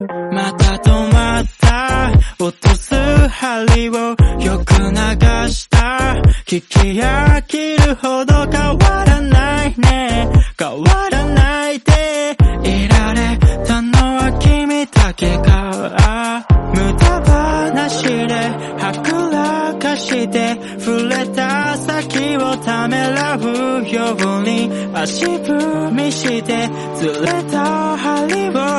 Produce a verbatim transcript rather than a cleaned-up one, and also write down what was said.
また止まった落とす針をよく流した聞き飽きるほど変わらないね変わらないでいられたのは君だけか無駄話ではくらかして触れた先をためらうように足踏みしてずれた針を